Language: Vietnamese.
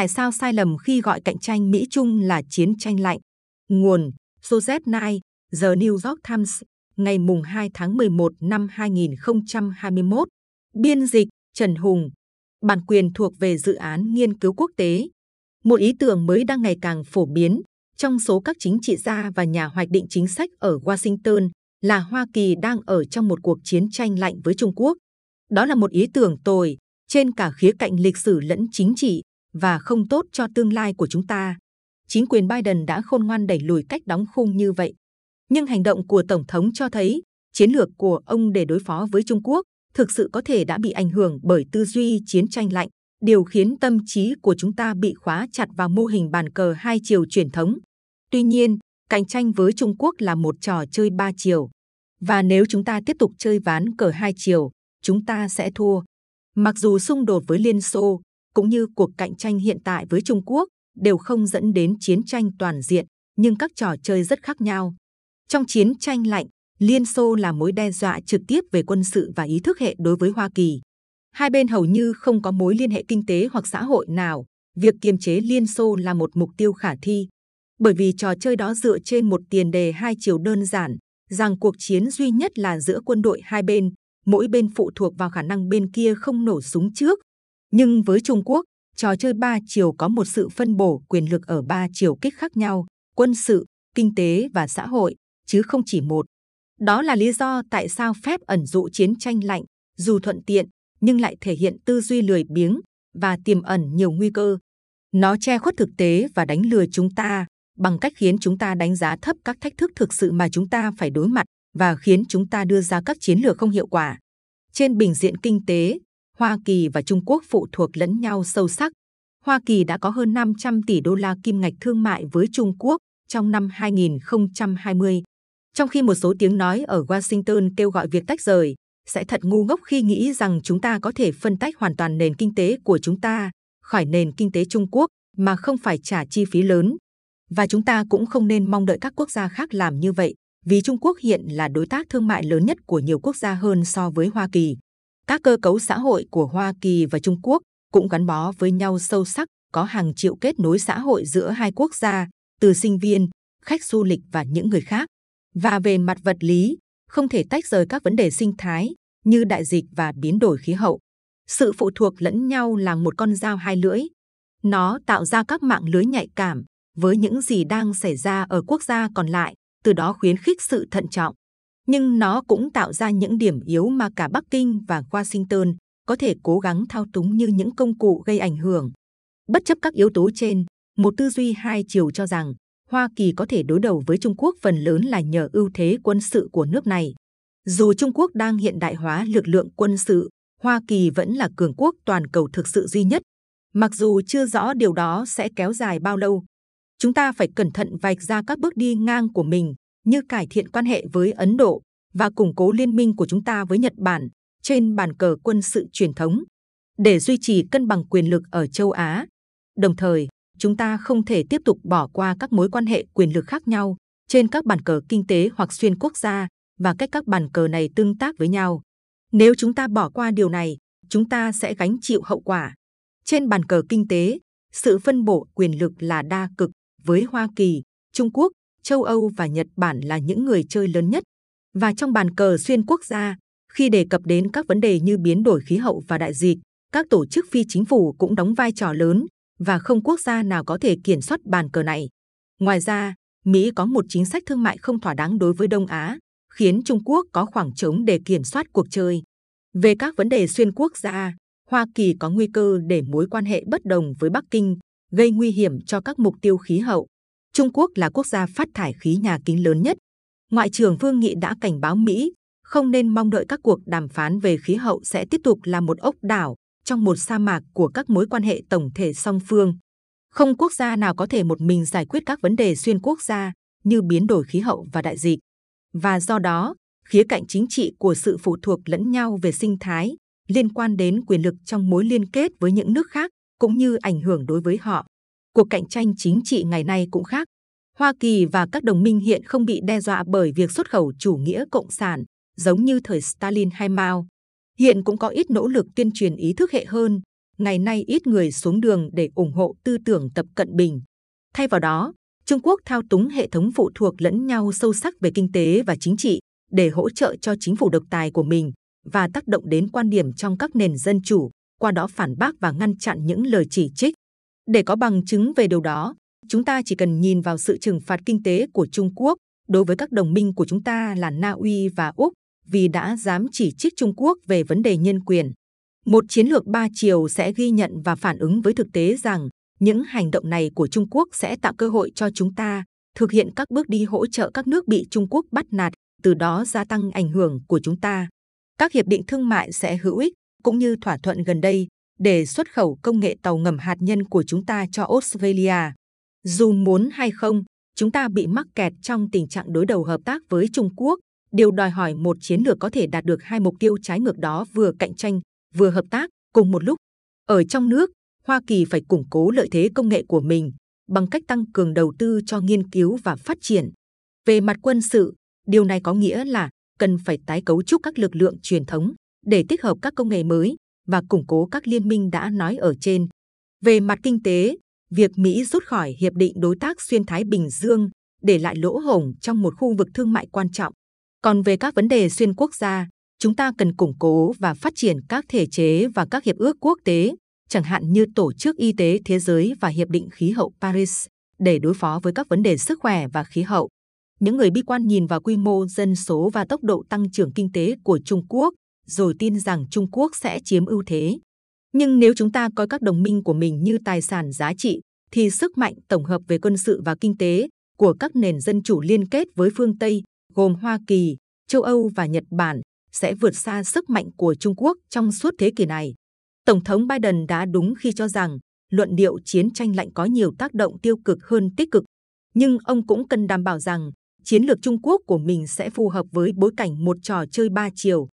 tại sao sai lầm khi gọi cạnh tranh Mỹ-Trung là chiến tranh lạnh. Nguồn: Joseph Nye, The New York Times, ngày 2 tháng 11 năm 2021. Biên dịch: Trần Hùng. Bản quyền thuộc về dự án nghiên cứu quốc tế. Một ý tưởng mới đang ngày càng phổ biến trong số các chính trị gia và nhà hoạch định chính sách ở Washington là Hoa Kỳ đang ở trong một cuộc chiến tranh lạnh với Trung Quốc. Đó là một ý tưởng tồi trên cả khía cạnh lịch sử lẫn chính trị và không tốt cho tương lai của chúng ta. Chính quyền Biden đã khôn ngoan đẩy lùi cách đóng khung như vậy. Nhưng hành động của Tổng thống cho thấy chiến lược của ông để đối phó với Trung Quốc thực sự có thể đã bị ảnh hưởng bởi tư duy chiến tranh lạnh, điều khiến tâm trí của chúng ta bị khóa chặt vào mô hình bàn cờ hai chiều truyền thống. Tuy nhiên, cạnh tranh với Trung Quốc là một trò chơi ba chiều. Và nếu chúng ta tiếp tục chơi ván cờ hai chiều, chúng ta sẽ thua. Mặc dù xung đột với Liên Xô, cũng như cuộc cạnh tranh hiện tại với Trung Quốc đều không dẫn đến chiến tranh toàn diện, nhưng các trò chơi rất khác nhau. Trong chiến tranh lạnh, Liên Xô là mối đe dọa trực tiếp về quân sự và ý thức hệ đối với Hoa Kỳ. Hai bên hầu như không có mối liên hệ kinh tế hoặc xã hội nào. Việc kiềm chế Liên Xô là một mục tiêu khả thi, bởi vì trò chơi đó dựa trên một tiền đề hai chiều đơn giản, rằng cuộc chiến duy nhất là giữa quân đội hai bên, mỗi bên phụ thuộc vào khả năng bên kia không nổ súng trước. Nhưng với Trung Quốc, trò chơi ba chiều có một sự phân bổ quyền lực ở ba chiều kích khác nhau, quân sự, kinh tế và xã hội, chứ không chỉ một. Đó là lý do tại sao phép ẩn dụ chiến tranh lạnh, dù thuận tiện, nhưng lại thể hiện tư duy lười biếng và tiềm ẩn nhiều nguy cơ. Nó che khuất thực tế và đánh lừa chúng ta bằng cách khiến chúng ta đánh giá thấp các thách thức thực sự mà chúng ta phải đối mặt và khiến chúng ta đưa ra các chiến lược không hiệu quả. Trên bình diện kinh tế, Hoa Kỳ và Trung Quốc phụ thuộc lẫn nhau sâu sắc. Hoa Kỳ đã có hơn 500 tỷ đô la kim ngạch thương mại với Trung Quốc trong năm 2020. Trong khi một số tiếng nói ở Washington kêu gọi việc tách rời, sẽ thật ngu ngốc khi nghĩ rằng chúng ta có thể phân tách hoàn toàn nền kinh tế của chúng ta khỏi nền kinh tế Trung Quốc mà không phải trả chi phí lớn. Và chúng ta cũng không nên mong đợi các quốc gia khác làm như vậy, vì Trung Quốc hiện là đối tác thương mại lớn nhất của nhiều quốc gia hơn so với Hoa Kỳ. Các cơ cấu xã hội của Hoa Kỳ và Trung Quốc cũng gắn bó với nhau sâu sắc, có hàng triệu kết nối xã hội giữa hai quốc gia, từ sinh viên, khách du lịch và những người khác. Và về mặt vật lý, không thể tách rời các vấn đề sinh thái như đại dịch và biến đổi khí hậu. Sự phụ thuộc lẫn nhau là một con dao hai lưỡi. Nó tạo ra các mạng lưới nhạy cảm với những gì đang xảy ra ở quốc gia còn lại, từ đó khuyến khích sự thận trọng. Nhưng nó cũng tạo ra những điểm yếu mà cả Bắc Kinh và Washington có thể cố gắng thao túng như những công cụ gây ảnh hưởng. Bất chấp các yếu tố trên, một tư duy hai chiều cho rằng Hoa Kỳ có thể đối đầu với Trung Quốc phần lớn là nhờ ưu thế quân sự của nước này. Dù Trung Quốc đang hiện đại hóa lực lượng quân sự, Hoa Kỳ vẫn là cường quốc toàn cầu thực sự duy nhất. Mặc dù chưa rõ điều đó sẽ kéo dài bao lâu, chúng ta phải cẩn thận vạch ra các bước đi ngang của mình, như cải thiện quan hệ với Ấn Độ và củng cố liên minh của chúng ta với Nhật Bản trên bàn cờ quân sự truyền thống để duy trì cân bằng quyền lực ở châu Á. Đồng thời, chúng ta không thể tiếp tục bỏ qua các mối quan hệ quyền lực khác nhau trên các bàn cờ kinh tế hoặc xuyên quốc gia và cách các bàn cờ này tương tác với nhau. Nếu chúng ta bỏ qua điều này, chúng ta sẽ gánh chịu hậu quả. Trên bàn cờ kinh tế, sự phân bổ quyền lực là đa cực với Hoa Kỳ, Trung Quốc, châu Âu và Nhật Bản là những người chơi lớn nhất. Và trong bàn cờ xuyên quốc gia, khi đề cập đến các vấn đề như biến đổi khí hậu và đại dịch, các tổ chức phi chính phủ cũng đóng vai trò lớn và không quốc gia nào có thể kiểm soát bàn cờ này. Ngoài ra, Mỹ có một chính sách thương mại không thỏa đáng đối với Đông Á, khiến Trung Quốc có khoảng trống để kiểm soát cuộc chơi. Về các vấn đề xuyên quốc gia, Hoa Kỳ có nguy cơ để mối quan hệ bất đồng với Bắc Kinh, gây nguy hiểm cho các mục tiêu khí hậu. Trung Quốc là quốc gia phát thải khí nhà kính lớn nhất. Ngoại trưởng Vương Nghị đã cảnh báo Mỹ không nên mong đợi các cuộc đàm phán về khí hậu sẽ tiếp tục là một ốc đảo trong một sa mạc của các mối quan hệ tổng thể song phương. Không quốc gia nào có thể một mình giải quyết các vấn đề xuyên quốc gia như biến đổi khí hậu và đại dịch. Và do đó, khía cạnh chính trị của sự phụ thuộc lẫn nhau về sinh thái liên quan đến quyền lực trong mối liên kết với những nước khác cũng như ảnh hưởng đối với họ. Cuộc cạnh tranh chính trị ngày nay cũng khác. Hoa Kỳ và các đồng minh hiện không bị đe dọa bởi việc xuất khẩu chủ nghĩa cộng sản, giống như thời Stalin hay Mao. Hiện cũng có ít nỗ lực tuyên truyền ý thức hệ hơn, ngày nay ít người xuống đường để ủng hộ tư tưởng Tập Cận Bình. Thay vào đó, Trung Quốc thao túng hệ thống phụ thuộc lẫn nhau sâu sắc về kinh tế và chính trị để hỗ trợ cho chính phủ độc tài của mình và tác động đến quan điểm trong các nền dân chủ, qua đó phản bác và ngăn chặn những lời chỉ trích. Để có bằng chứng về điều đó, chúng ta chỉ cần nhìn vào sự trừng phạt kinh tế của Trung Quốc đối với các đồng minh của chúng ta là Na Uy và Úc vì đã dám chỉ trích Trung Quốc về vấn đề nhân quyền. Một chiến lược ba chiều sẽ ghi nhận và phản ứng với thực tế rằng những hành động này của Trung Quốc sẽ tạo cơ hội cho chúng ta thực hiện các bước đi hỗ trợ các nước bị Trung Quốc bắt nạt, từ đó gia tăng ảnh hưởng của chúng ta. Các hiệp định thương mại sẽ hữu ích, cũng như thỏa thuận gần đây, để xuất khẩu công nghệ tàu ngầm hạt nhân của chúng ta cho Australia. Dù muốn hay không, chúng ta bị mắc kẹt trong tình trạng đối đầu hợp tác với Trung Quốc. Điều đòi hỏi một chiến lược có thể đạt được hai mục tiêu trái ngược đó, vừa cạnh tranh, vừa hợp tác cùng một lúc. Ở trong nước, Hoa Kỳ phải củng cố lợi thế công nghệ của mình bằng cách tăng cường đầu tư cho nghiên cứu và phát triển. Về mặt quân sự, điều này có nghĩa là cần phải tái cấu trúc các lực lượng truyền thống để tích hợp các công nghệ mới và củng cố các liên minh đã nói ở trên. Về mặt kinh tế, việc Mỹ rút khỏi Hiệp định Đối tác xuyên Thái Bình Dương để lại lỗ hổng trong một khu vực thương mại quan trọng. Còn về các vấn đề xuyên quốc gia, chúng ta cần củng cố và phát triển các thể chế và các hiệp ước quốc tế, chẳng hạn như Tổ chức Y tế Thế giới và Hiệp định Khí hậu Paris, để đối phó với các vấn đề sức khỏe và khí hậu. Những người bi quan nhìn vào quy mô dân số và tốc độ tăng trưởng kinh tế của Trung Quốc, rồi tin rằng Trung Quốc sẽ chiếm ưu thế. Nhưng nếu chúng ta coi các đồng minh của mình như tài sản giá trị, thì sức mạnh tổng hợp về quân sự và kinh tế của các nền dân chủ liên kết với phương Tây, gồm Hoa Kỳ, châu Âu và Nhật Bản, sẽ vượt xa sức mạnh của Trung Quốc trong suốt thế kỷ này. Tổng thống Biden đã đúng khi cho rằng luận điệu chiến tranh lạnh có nhiều tác động tiêu cực hơn tích cực. Nhưng ông cũng cần đảm bảo rằng chiến lược Trung Quốc của mình sẽ phù hợp với bối cảnh một trò chơi ba chiều.